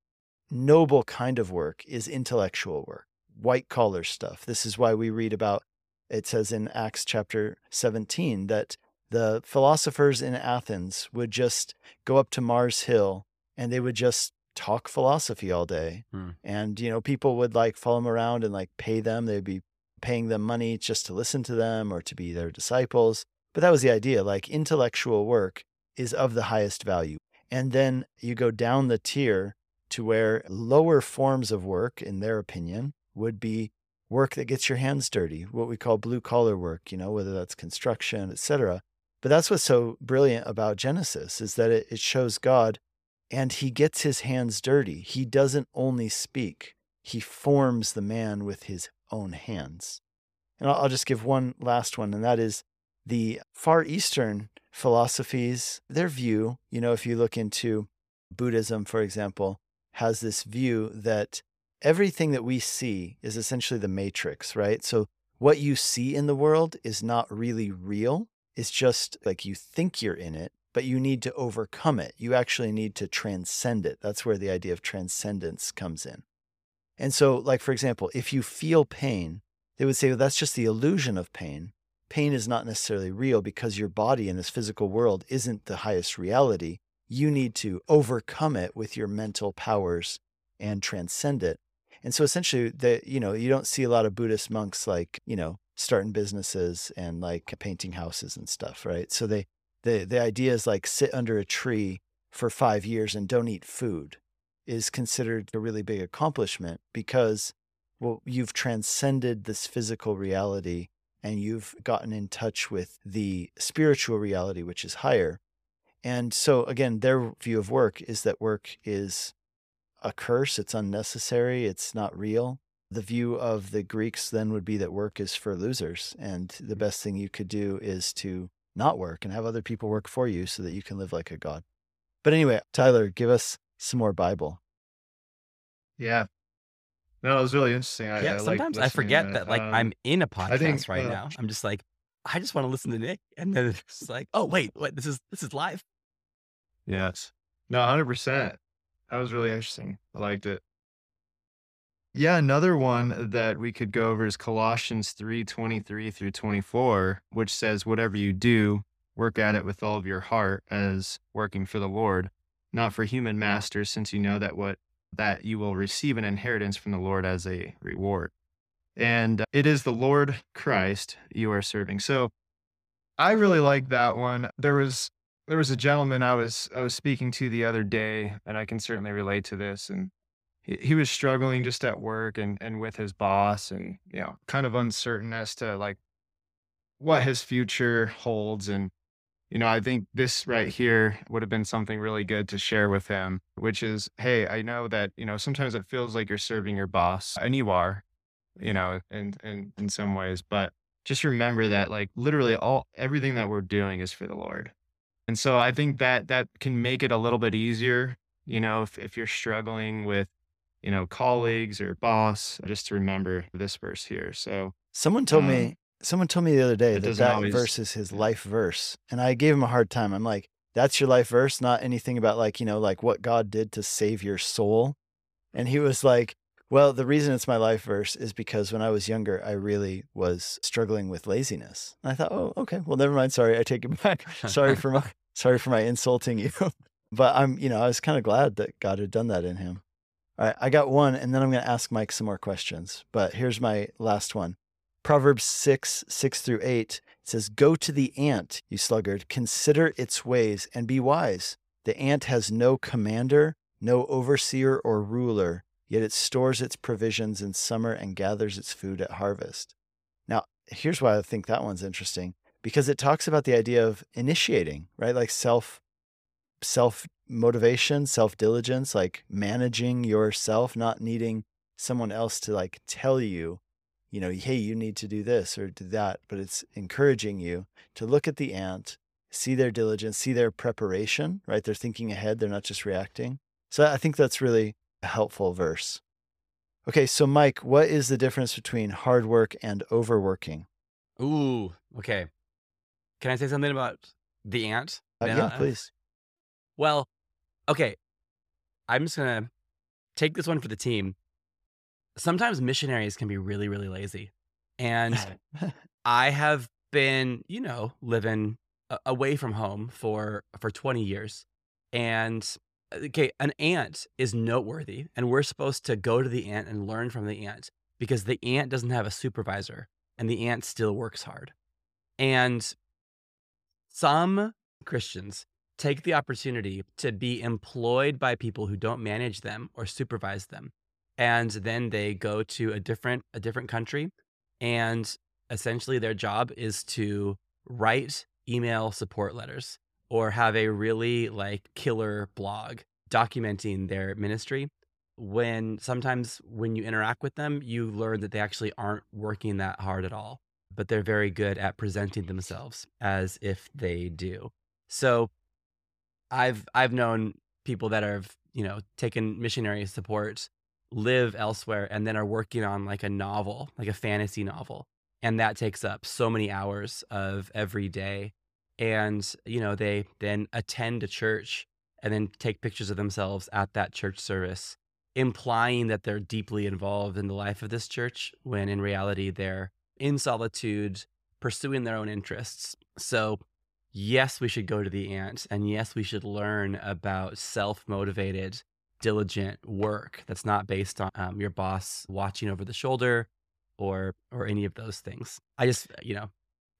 noble kind of work is intellectual work, white collar stuff. This is why we read about, it says in Acts chapter seventeen, that the philosophers in Athens would just go up to Mars Hill and they would just talk philosophy all day. Hmm. And, you know, people would like follow them around and like pay them. They'd be paying them money just to listen to them or to be their disciples. But that was the idea, like intellectual work is of the highest value. And then you go down the tier to where lower forms of work, in their opinion, would be work that gets your hands dirty, what we call blue collar work, you know, whether that's construction, et cetera. But that's what's so brilliant about Genesis is that it, it shows God. And he gets his hands dirty. He doesn't only speak. He forms the man with his own hands. And I'll, I'll just give one last one, and that is the Far Eastern philosophies, their view, you know, if you look into Buddhism, for example, has this view that everything that we see is essentially the matrix, right? So what you see in the world is not really real. It's just like you think you're in it, but you need to overcome it. You actually need to transcend it. That's where the idea of transcendence comes in. And so, like, for example, if you feel pain, they would say, well, that's just the illusion of pain. Pain is not necessarily real because your body in this physical world isn't the highest reality. You need to overcome it with your mental powers and transcend it. And so essentially, the, you know, you don't see a lot of Buddhist monks like, you know, starting businesses and like painting houses and stuff, right? So they The the idea is like sit under a tree for five years and don't eat food is considered a really big accomplishment because, well, you've transcended this physical reality and you've gotten in touch with the spiritual reality, which is higher. And so, again, their view of work is that work is a curse. It's unnecessary. It's not real. The view of the Greeks then would be that work is for losers. And the best thing you could do is to not work and have other people work for you so that you can live like a god. But anyway, Tyler, give us some more Bible. Yeah. No, it was really interesting. I, yeah, I sometimes I forget that like um, I'm in a podcast think, right uh, now. I'm just like, I just want to listen to Nick. And then it's like, oh, wait, wait, this is, this is live. Yes. No, one hundred percent. That was really interesting. I liked it. Yeah, another one that we could go over is Colossians three twenty-three through twenty-four, which says, whatever you do, work at it with all of your heart as working for the Lord, not for human masters, since you know that what that you will receive an inheritance from the Lord as a reward. And it is the Lord Christ you are serving. So I really like that one. There was there was a gentleman I was I was speaking to the other day, and I can certainly relate to this, and he was struggling just at work and, and with his boss and, you know, kind of uncertain as to like what his future holds. And you know, I think this right here would have been something really good to share with him, which is, hey, I know that, you know, sometimes it feels like you're serving your boss, and you are, you know, and, and in some ways, but just remember that like literally all, everything that we're doing is for the Lord. And so I think that that can make it a little bit easier, you know, if, if you're struggling with, you know, colleagues or boss, just to remember this verse here. So someone told um, me, someone told me the other day that that always, verse is his life verse. And I gave him a hard time. I'm like, that's your life verse, not anything about like, you know, like what God did to save your soul. And he was like, well, the reason it's my life verse is because when I was younger, I really was struggling with laziness. And I thought, oh, okay, well, never mind. Sorry. I take it back. Sorry for my, sorry for my insulting you. But I'm, you know, I was kind of glad that God had done that in him. All right, I got one, and then I'm going to ask Mike some more questions, but here's my last one. Proverbs six, six through eight, it says, go to the ant, you sluggard, consider its ways and be wise. The ant has no commander, no overseer or ruler, yet it stores its provisions in summer and gathers its food at harvest. Now, here's why I think that one's interesting, because it talks about the idea of initiating, right? Like self self-motivation, self-diligence, like managing yourself, not needing someone else to like tell you, you know, hey, you need to do this or do that, but it's encouraging you to look at the ant, see their diligence, see their preparation, right? They're thinking ahead. They're not just reacting. So I think that's really a helpful verse. Okay. So Mike, what is the difference between hard work and overworking? Ooh, okay. Can I say something about the ant? Uh, yeah, uh, please. Well, okay, I'm just going to take this one for the team. Sometimes missionaries can be really, really lazy. And I have been, you know, living away from home for, for twenty years. And, okay, an ant is noteworthy. And we're supposed to go to the ant and learn from the ant, because the ant doesn't have a supervisor and the ant still works hard. And some Christians take the opportunity to be employed by people who don't manage them or supervise them. And then they go to a different, a different country. And essentially their job is to write email support letters or have a really like killer blog documenting their ministry. When sometimes when you interact with them, you learn that they actually aren't working that hard at all, but they're very good at presenting themselves as if they do. So I've I've known people that have, you know, taken missionary support, live elsewhere, and then are working on like a novel, like a fantasy novel. And that takes up so many hours of every day. And, you know, they then attend a church and then take pictures of themselves at that church service, implying that they're deeply involved in the life of this church, when in reality, they're in solitude, pursuing their own interests. So yes, we should go to the ant, and yes, we should learn about self-motivated, diligent work that's not based on um, your boss watching over the shoulder or or any of those things. I just, you know,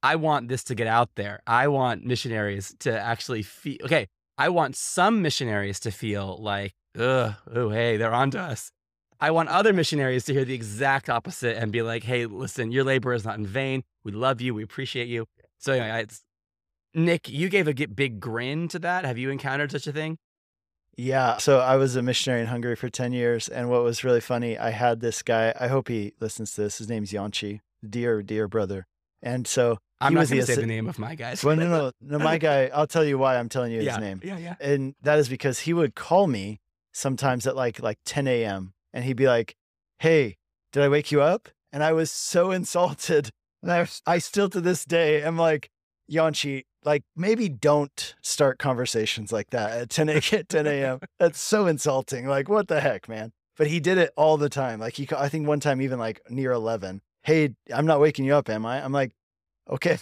I want this to get out there. I want missionaries to actually feel, okay, I want some missionaries to feel like, ugh, oh, hey, they're on to us. I want other missionaries to hear the exact opposite and be like, hey, listen, your labor is not in vain. We love you. We appreciate you. So anyway, it's, Nick, you gave a big grin to that. Have you encountered such a thing? Yeah. So I was a missionary in Hungary for ten years. And what was really funny, I had this guy, I hope he listens to this. His name's Yanchi, dear, dear brother. And so I'm not going to say the name of my guys. Well, no, no, no, my guy, I'll tell you why I'm telling you his yeah, name. Yeah, yeah. And that is because he would call me sometimes at like, like ten a.m. and he'd be like, hey, did I wake you up? And I was so insulted. And I, I still to this day, am like, Yanchi, like maybe don't start conversations like that at ten a.m. That's so insulting. Like, what the heck, man? But he did it all the time. Like he, I think one time even like near eleven, hey, I'm not waking you up, am I? I'm like, okay,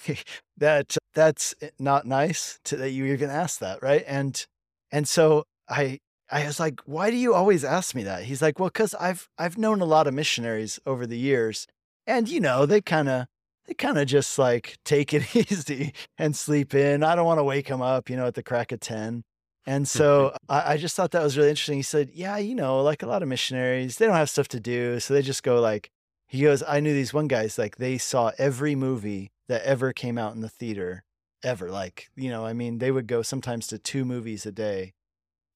that that's not nice to, that you even asked that, right? And and so I I was like, why do you always ask me that? He's like, well, because I've I've known a lot of missionaries over the years, and you know they kind of. They kind of just like take it easy and sleep in. I don't want to wake him up, you know, at the crack of ten. And so I, I just thought that was really interesting. He said, yeah, you know, like a lot of missionaries, they don't have stuff to do. So they just go like, he goes, I knew these one guys, like they saw every movie that ever came out in the theater ever. Like, you know, I mean, they would go sometimes to two movies a day.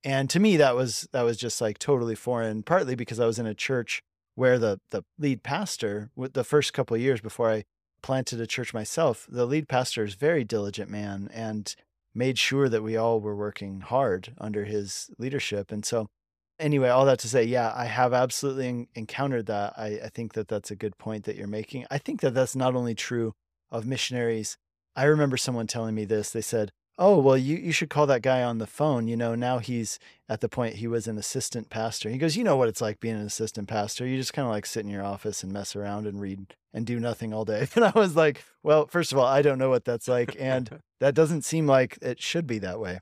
And to me, that was, that was just like totally foreign, partly because I was in a church where the, the lead pastor, with the first couple of years before I planted a church myself, the lead pastor is a very diligent man and made sure that we all were working hard under his leadership. And so anyway, all that to say, yeah, I have absolutely encountered that. I, I think that that's a good point that you're making. I think that that's not only true of missionaries. I remember someone telling me this. They said, oh, well, you, you should call that guy on the phone. You know, now he's at the point he was an assistant pastor. He goes, you know what it's like being an assistant pastor. You just kind of like sit in your office and mess around and read and do nothing all day. And I was like, well, first of all, I don't know what that's like. And that doesn't seem like it should be that way.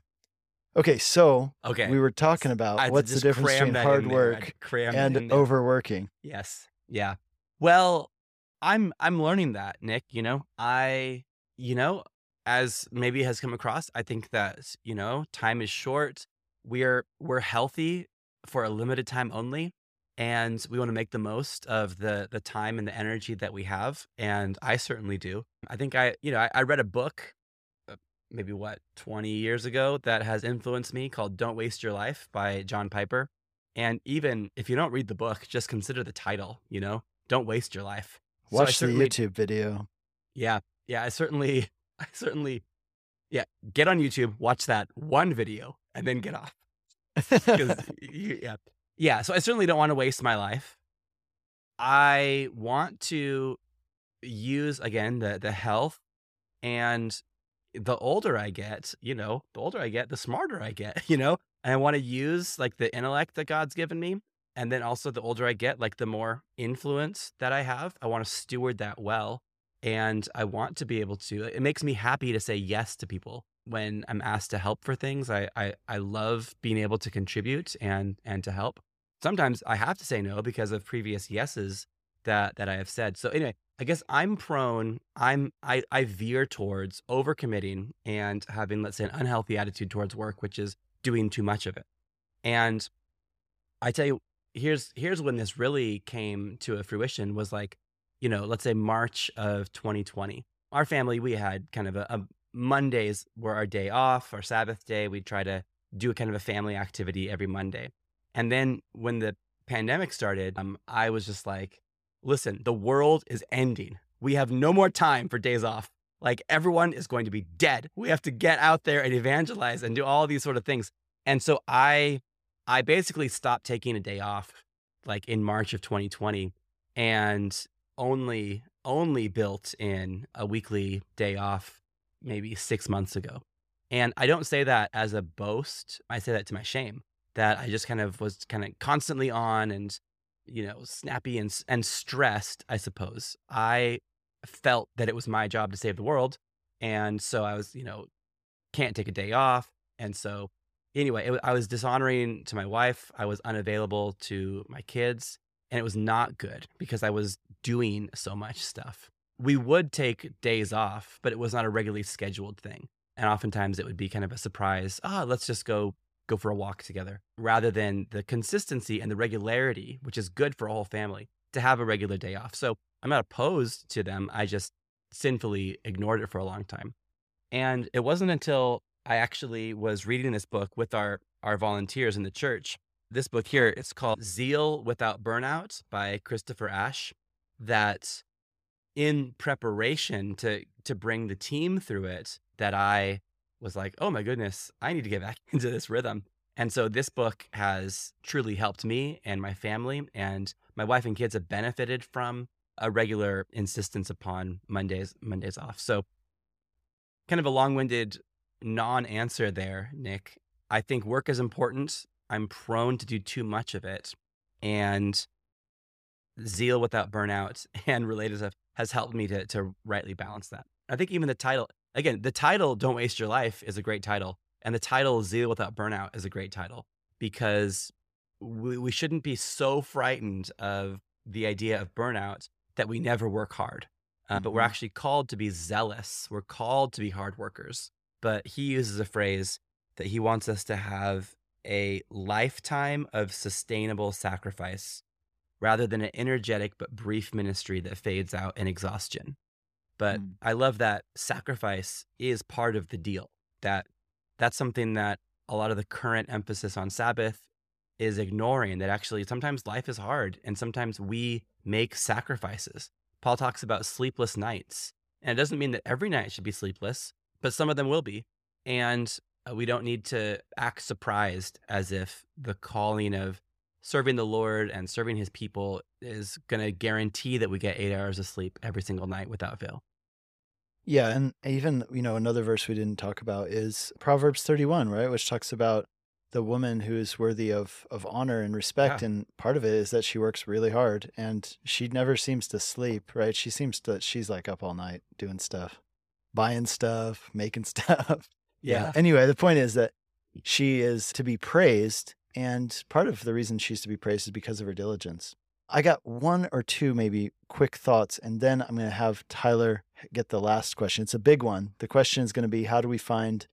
Okay, so okay. we were talking about what's the difference between hard work and overworking. Yes. Yeah. Well, I'm I'm learning that, Nick, you know. I, you know, as maybe has come across, I think that, you know, time is short. We're we're healthy for a limited time only, and we want to make the most of the the time and the energy that we have, and I certainly do. I think I, you know, I, I read a book maybe what, twenty years ago that has influenced me called Don't Waste Your Life by John Piper. And even if you don't read the book, just consider the title, you know, Don't Waste Your Life. Watch so the YouTube video. Yeah. Yeah. I certainly, I certainly, yeah. Get on YouTube, watch that one video and then get off. yeah. Yeah. So I certainly don't want to waste my life. I want to use, again, the, the health and the older I get, you know, the older I get, the smarter I get, you know, and I want to use like the intellect that God's given me. And then also the older I get, like the more influence that I have, I want to steward that well. And I want to be able to, it makes me happy to say yes to people when I'm asked to help for things. I, I, I love being able to contribute and, and to help. Sometimes I have to say no because of previous yeses that, that I have said. So anyway, I guess I'm prone, I'm, I, I veer towards overcommitting and having, let's say, an unhealthy attitude towards work, which is doing too much of it. And I tell you, here's, here's when this really came to a fruition was like, you know, let's say March of twenty twenty, our family, we had kind of a, a Mondays were our day off, our Sabbath day. We'd try to do a kind of a family activity every Monday. And then when the pandemic started, um, I was just like, listen, the world is ending. We have no more time for days off. Like everyone is going to be dead. We have to get out there and evangelize and do all these sort of things. And so I, I basically stopped taking a day off like in March of twenty twenty and only, only built in a weekly day off maybe six months ago. And I don't say that as a boast. I say that to my shame that I just kind of was kind of constantly on and you know, snappy and and stressed, I suppose. I felt that it was my job to save the world. And so I was, you know, can't take a day off. And so anyway, it, I was dishonoring to my wife. I was unavailable to my kids. And it was not good because I was doing so much stuff. We would take days off, but it was not a regularly scheduled thing. And oftentimes it would be kind of a surprise. Ah, oh, let's just go go for a walk together, rather than the consistency and the regularity, which is good for a whole family to have a regular day off. So I'm not opposed to them. I just sinfully ignored it for a long time. And it wasn't until I actually was reading this book with our, our volunteers in the church. This book here, it's called Zeal Without Burnout by Christopher Ash, that in preparation to, to bring the team through it, that I was like, oh my goodness, I need to get back into this rhythm. And so this book has truly helped me and my family, and my wife and kids have benefited from a regular insistence upon Mondays, Mondays off. So kind of a long-winded non-answer there, Nick. I think work is important. I'm prone to do too much of it, and Zeal Without Burnout and related stuff has helped me to, to rightly balance that. I think even the title, Again, the title, Don't Waste Your Life, is a great title. And the title, Zeal Without Burnout, is a great title because we, we shouldn't be so frightened of the idea of burnout that we never work hard. Uh, mm-hmm. But we're actually called to be zealous. We're called to be hard workers. But he uses a phrase that he wants us to have a lifetime of sustainable sacrifice rather than an energetic but brief ministry that fades out in exhaustion. But mm. I love that sacrifice is part of the deal. That that's something that a lot of the current emphasis on Sabbath is ignoring, that actually sometimes life is hard and sometimes we make sacrifices. Paul talks about sleepless nights, and it doesn't mean that every night should be sleepless, but some of them will be. And we don't need to act surprised as if the calling of serving the Lord and serving his people is going to guarantee that we get eight hours of sleep every single night without fail. Yeah. And even, you know, another verse we didn't talk about is Proverbs thirty-one, right? Which talks about the woman who is worthy of, of honor and respect. Yeah. And part of it is that she works really hard and she never seems to sleep, right? She seems to, she's like up all night doing stuff, buying stuff, making stuff. Yeah. yeah. Anyway, the point is that she is to be praised. And part of the reason she's to be praised is because of her diligence. I got one or two maybe quick thoughts, and then I'm going to have Tyler get the last question. It's a big one. The question is going to be, how do we find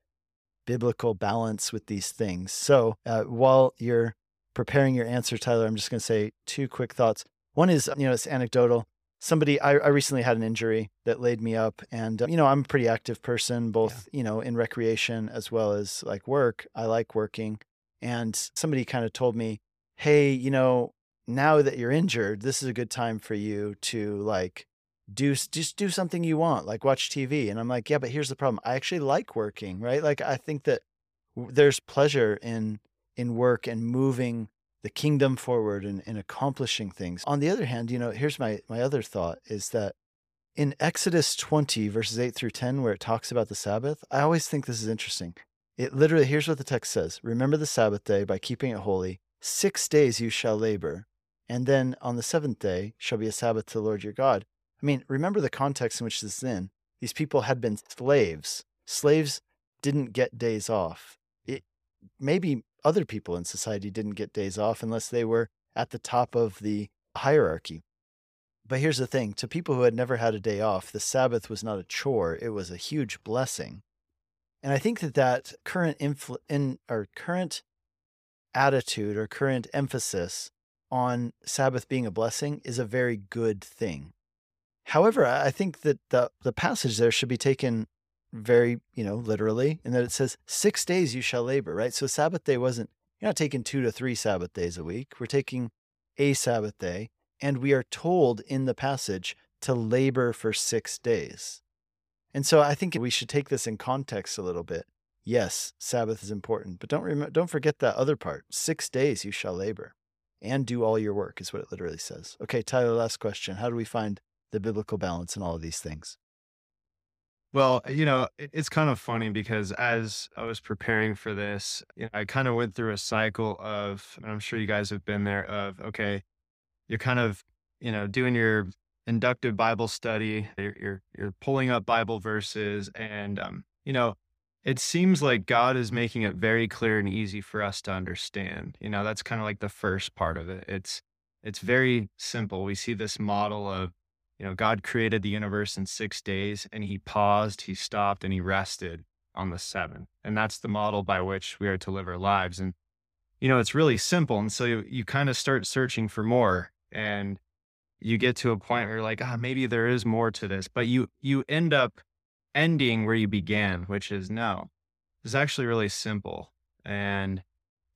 biblical balance with these things? So uh, while you're preparing your answer, Tyler, I'm just going to say two quick thoughts. One is, you know, it's anecdotal. Somebody, I, I recently had an injury that laid me up, and, uh, you know, I'm a pretty active person, both, yeah. you know, in recreation as well as like work. I like working. And somebody kind of told me, hey, you know, now that you're injured, this is a good time for you to like do just do something you want, like watch T V. And I'm like, yeah, but here's the problem. I actually like working, right? Like, I think that there's pleasure in in work and moving the kingdom forward and, and accomplishing things. On the other hand, you know, here's my, my other thought is that in Exodus twenty, verses eight through ten, where it talks about the Sabbath, I always think this is interesting. It literally, here's what the text says. Remember the Sabbath day by keeping it holy. Six days you shall labor, and then on the seventh day shall be a Sabbath to the Lord your God. I mean, remember the context in which this is in. These people had been slaves. Slaves didn't get days off. It, maybe other people in society didn't get days off unless they were at the top of the hierarchy. But here's the thing. To people who had never had a day off, the Sabbath was not a chore. It was a huge blessing. And I think that that current infl- in, or current attitude or current emphasis on Sabbath being a blessing is a very good thing. However, I think that the, the passage there should be taken very, you know, literally, in that it says six days you shall labor, right? So Sabbath day wasn't, you're not taking two to three Sabbath days a week. We're taking a Sabbath day, and we are told in the passage to labor for six days. And so I think we should take this in context a little bit. Yes, Sabbath is important, but don't rem- don't forget that other part. Six days you shall labor and do all your work is what it literally says. Okay, Tyler, last question. How do we find the biblical balance in all of these things? Well, you know, it's kind of funny because as I was preparing for this, you know, I kind of went through a cycle of, and I'm sure you guys have been there, of, okay, you're kind of, you know, doing your inductive Bible study, you're, you're, you're pulling up Bible verses. And, um, you know, it seems like God is making it very clear and easy for us to understand. You know, that's kind of like the first part of it. It's, it's very simple. We see this model of, you know, God created the universe in six days and he paused, he stopped, and he rested on the seventh. And that's the model by which we are to live our lives. And, you know, it's really simple. And so you, you kind of start searching for more, and you get to a point where you're like, ah, maybe there is more to this, but you, you end up ending where you began, which is no, it's actually really simple. And,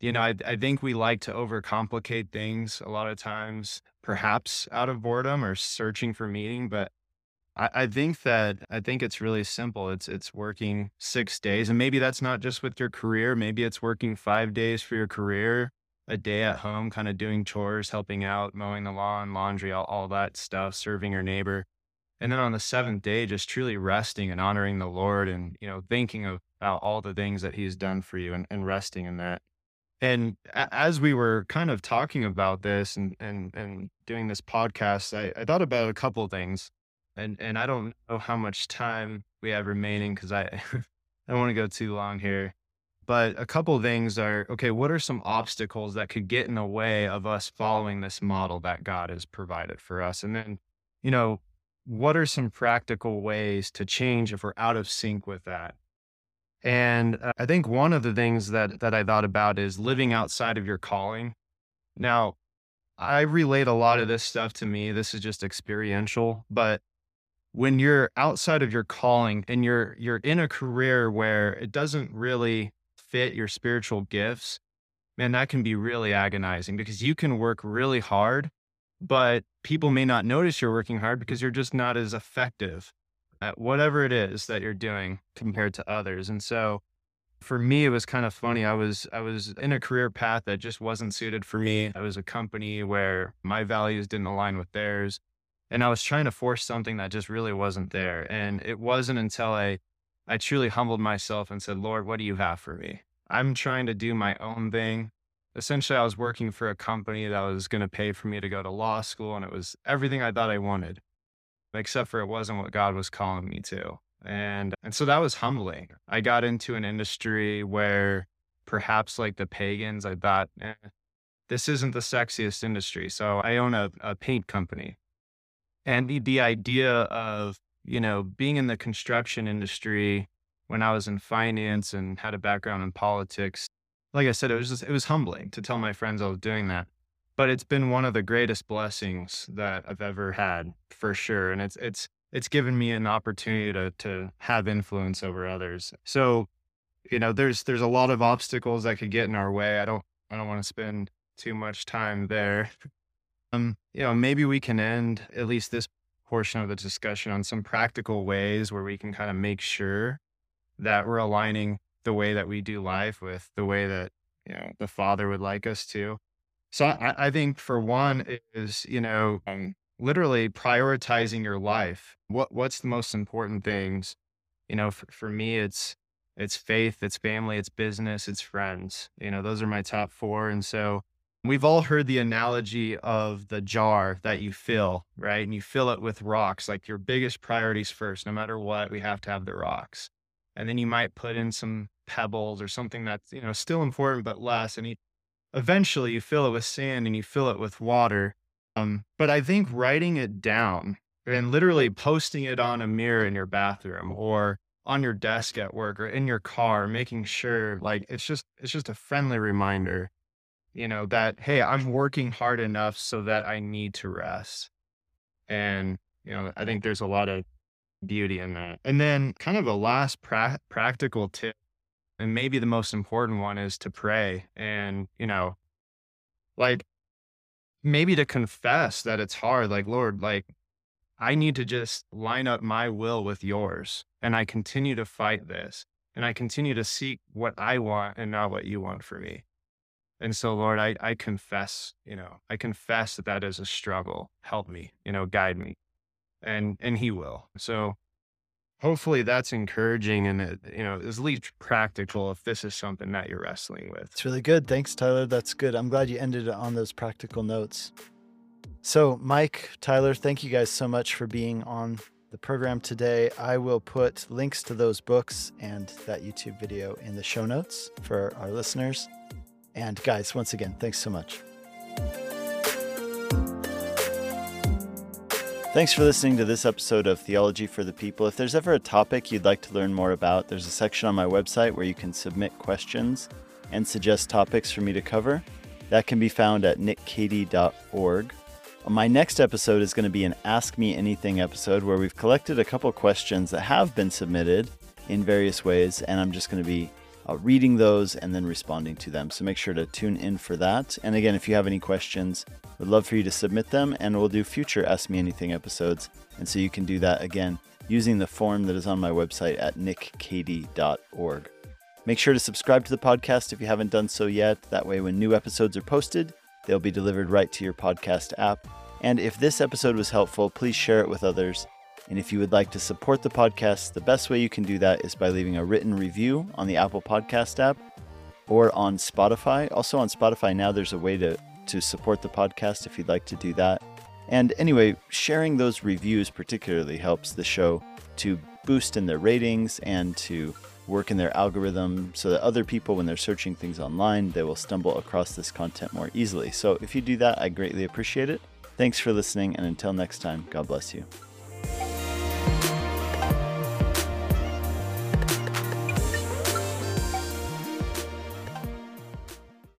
you know, I, I think we like to overcomplicate things a lot of times, perhaps out of boredom or searching for meaning. But I, I think that, I think it's really simple. It's, it's working six days. And maybe that's not just with your career. Maybe it's working five days for your career, a day at home, kind of doing chores, helping out, mowing the lawn, laundry, all, all that stuff, serving your neighbor. And then on the seventh day, just truly resting and honoring the Lord and, you know, thinking about all the things that he's done for you and, and resting in that. And a- as we were kind of talking about this and, and, and doing this podcast, I, I thought about a couple of things, and, and I don't know how much time we have remaining, cause I, I don't want to go too long here. But a couple of things are, okay, what are some obstacles that could get in the way of us following this model that God has provided for us? And then, you know, what are some practical ways to change if we're out of sync with that? And uh, I think one of the things that that I thought about is living outside of your calling. Now, I relate a lot of this stuff to me. This is just experiential, but when you're outside of your calling and you're, you're in a career where it doesn't really fit your spiritual gifts, man, that can be really agonizing because you can work really hard, but people may not notice you're working hard because you're just not as effective at whatever it is that you're doing compared to others. And so for me, it was kind of funny. I was, I was in a career path that just wasn't suited for me. I was a company where my values didn't align with theirs. And I was trying to force something that just really wasn't there. And it wasn't until I, I truly humbled myself and said, Lord, what do you have for me? I'm trying to do my own thing. Essentially, I was working for a company that was going to pay for me to go to law school. And it was everything I thought I wanted, except for it wasn't what God was calling me to. And, and so that was humbling. I got into an industry where perhaps like the pagans, I thought, eh, this isn't the sexiest industry. So I own a, a paint company. And the, the idea of, you know, being in the construction industry when I was in finance and had a background in politics, like I said, it was just, it was humbling to tell my friends I was doing that. But it's been one of the greatest blessings that I've ever had, for sure. And it's, it's, it's given me an opportunity to, to have influence over others. So, you know, there's, there's a lot of obstacles that could get in our way. I don't, I don't want to spend too much time there. Um, you know, maybe we can end at least this portion of the discussion on some practical ways where we can kind of make sure that we're aligning the way that we do life with the way that, you know, the Father would like us to. So I, I think for one is, you know, um, literally prioritizing your life. What, what's the most important things? You know, for, for me, it's, it's faith, it's family, it's business, it's friends. You know, those are my top four. And so we've all heard the analogy of the jar that you fill, right? And you fill it with rocks, like your biggest priorities first, no matter what, we have to have the rocks. And then you might put in some pebbles or something that's, you know, still important, but less. And you, eventually you fill it with sand and you fill it with water. Um, but I think writing it down and literally posting it on a mirror in your bathroom or on your desk at work or in your car, making sure like, it's just, it's just a friendly reminder, you know, that, hey, I'm working hard enough so that I need to rest. And, you know, I think there's a lot of beauty in that. And then kind of a last pra- practical tip, and maybe the most important one, is to pray and, you know, like, maybe to confess that it's hard. Like, Lord, like I need to just line up my will with yours. And I continue to fight this and I continue to seek what I want and not what you want for me. And so Lord, I, I confess, you know, I confess that that is a struggle. Help me, you know, guide me, and, and he will. So hopefully that's encouraging. And it, you know, is at least practical if this is something that you're wrestling with. It's really good. Thanks, Tyler. That's good. I'm glad you ended it on those practical notes. So Mike, Tyler, thank you guys so much for being on the program today. I will put links to those books and that YouTube video in the show notes for our listeners. And guys, once again, thanks so much. Thanks for listening to this episode of Theology for the People. If there's ever a topic you'd like to learn more about, there's a section on my website where you can submit questions and suggest topics for me to cover. That can be found at nick cady dot org. My next episode is going to be an Ask Me Anything episode where we've collected a couple questions that have been submitted in various ways, and I'm just going to be uh, reading those and then responding to them. So make sure to tune in for that. And again, if you have any questions, we'd love for you to submit them, and we'll do future Ask Me Anything episodes. And so you can do that, again, using the form that is on my website at nick cady dot org. Make sure to subscribe to the podcast if you haven't done so yet. That way, when new episodes are posted, they'll be delivered right to your podcast app. And if this episode was helpful, please share it with others. And if you would like to support the podcast, the best way you can do that is by leaving a written review on the Apple Podcast app or on Spotify. Also on Spotify now, there's a way to to support the podcast if you'd like to do that. And anyway, sharing those reviews particularly helps the show to boost in their ratings and to work in their algorithm so that other people, when they're searching things online, they will stumble across this content more easily. So if you do that, I greatly appreciate it. Thanks for listening, and until next time, God bless you.